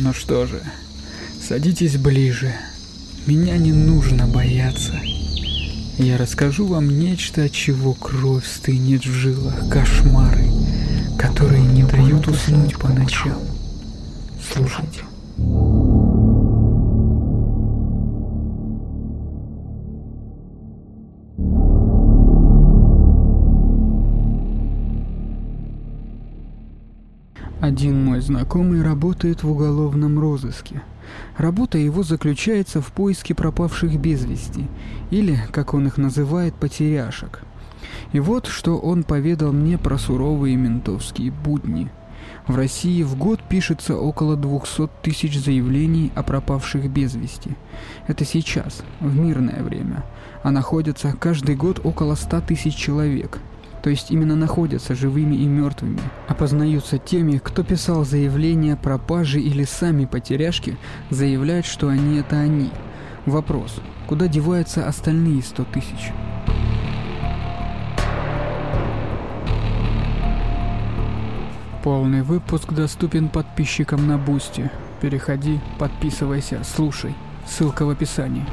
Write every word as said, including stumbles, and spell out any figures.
Ну что же, садитесь ближе. Меня не нужно бояться. Я расскажу вам нечто, от чего кровь стынет в жилах, кошмары, которые не дают уснуть по ночам. Слушайте. Один мой знакомый работает в уголовном розыске. Работа его заключается в поиске пропавших без вести, или, как он их называет, потеряшек. И вот, что он поведал мне про суровые ментовские будни. В России в год пишется около двести тысяч заявлений о пропавших без вести. Это сейчас, в мирное время. А находятся каждый год около ста тысяч человек. То есть именно находятся живыми и мертвыми, опознаются теми, кто писал заявления о пропаже, или сами потеряшки заявляют, что они — это они. Вопрос: куда деваются остальные сто тысяч? Полный выпуск доступен подписчикам на Boosty. Переходи, подписывайся, слушай. Ссылка в описании.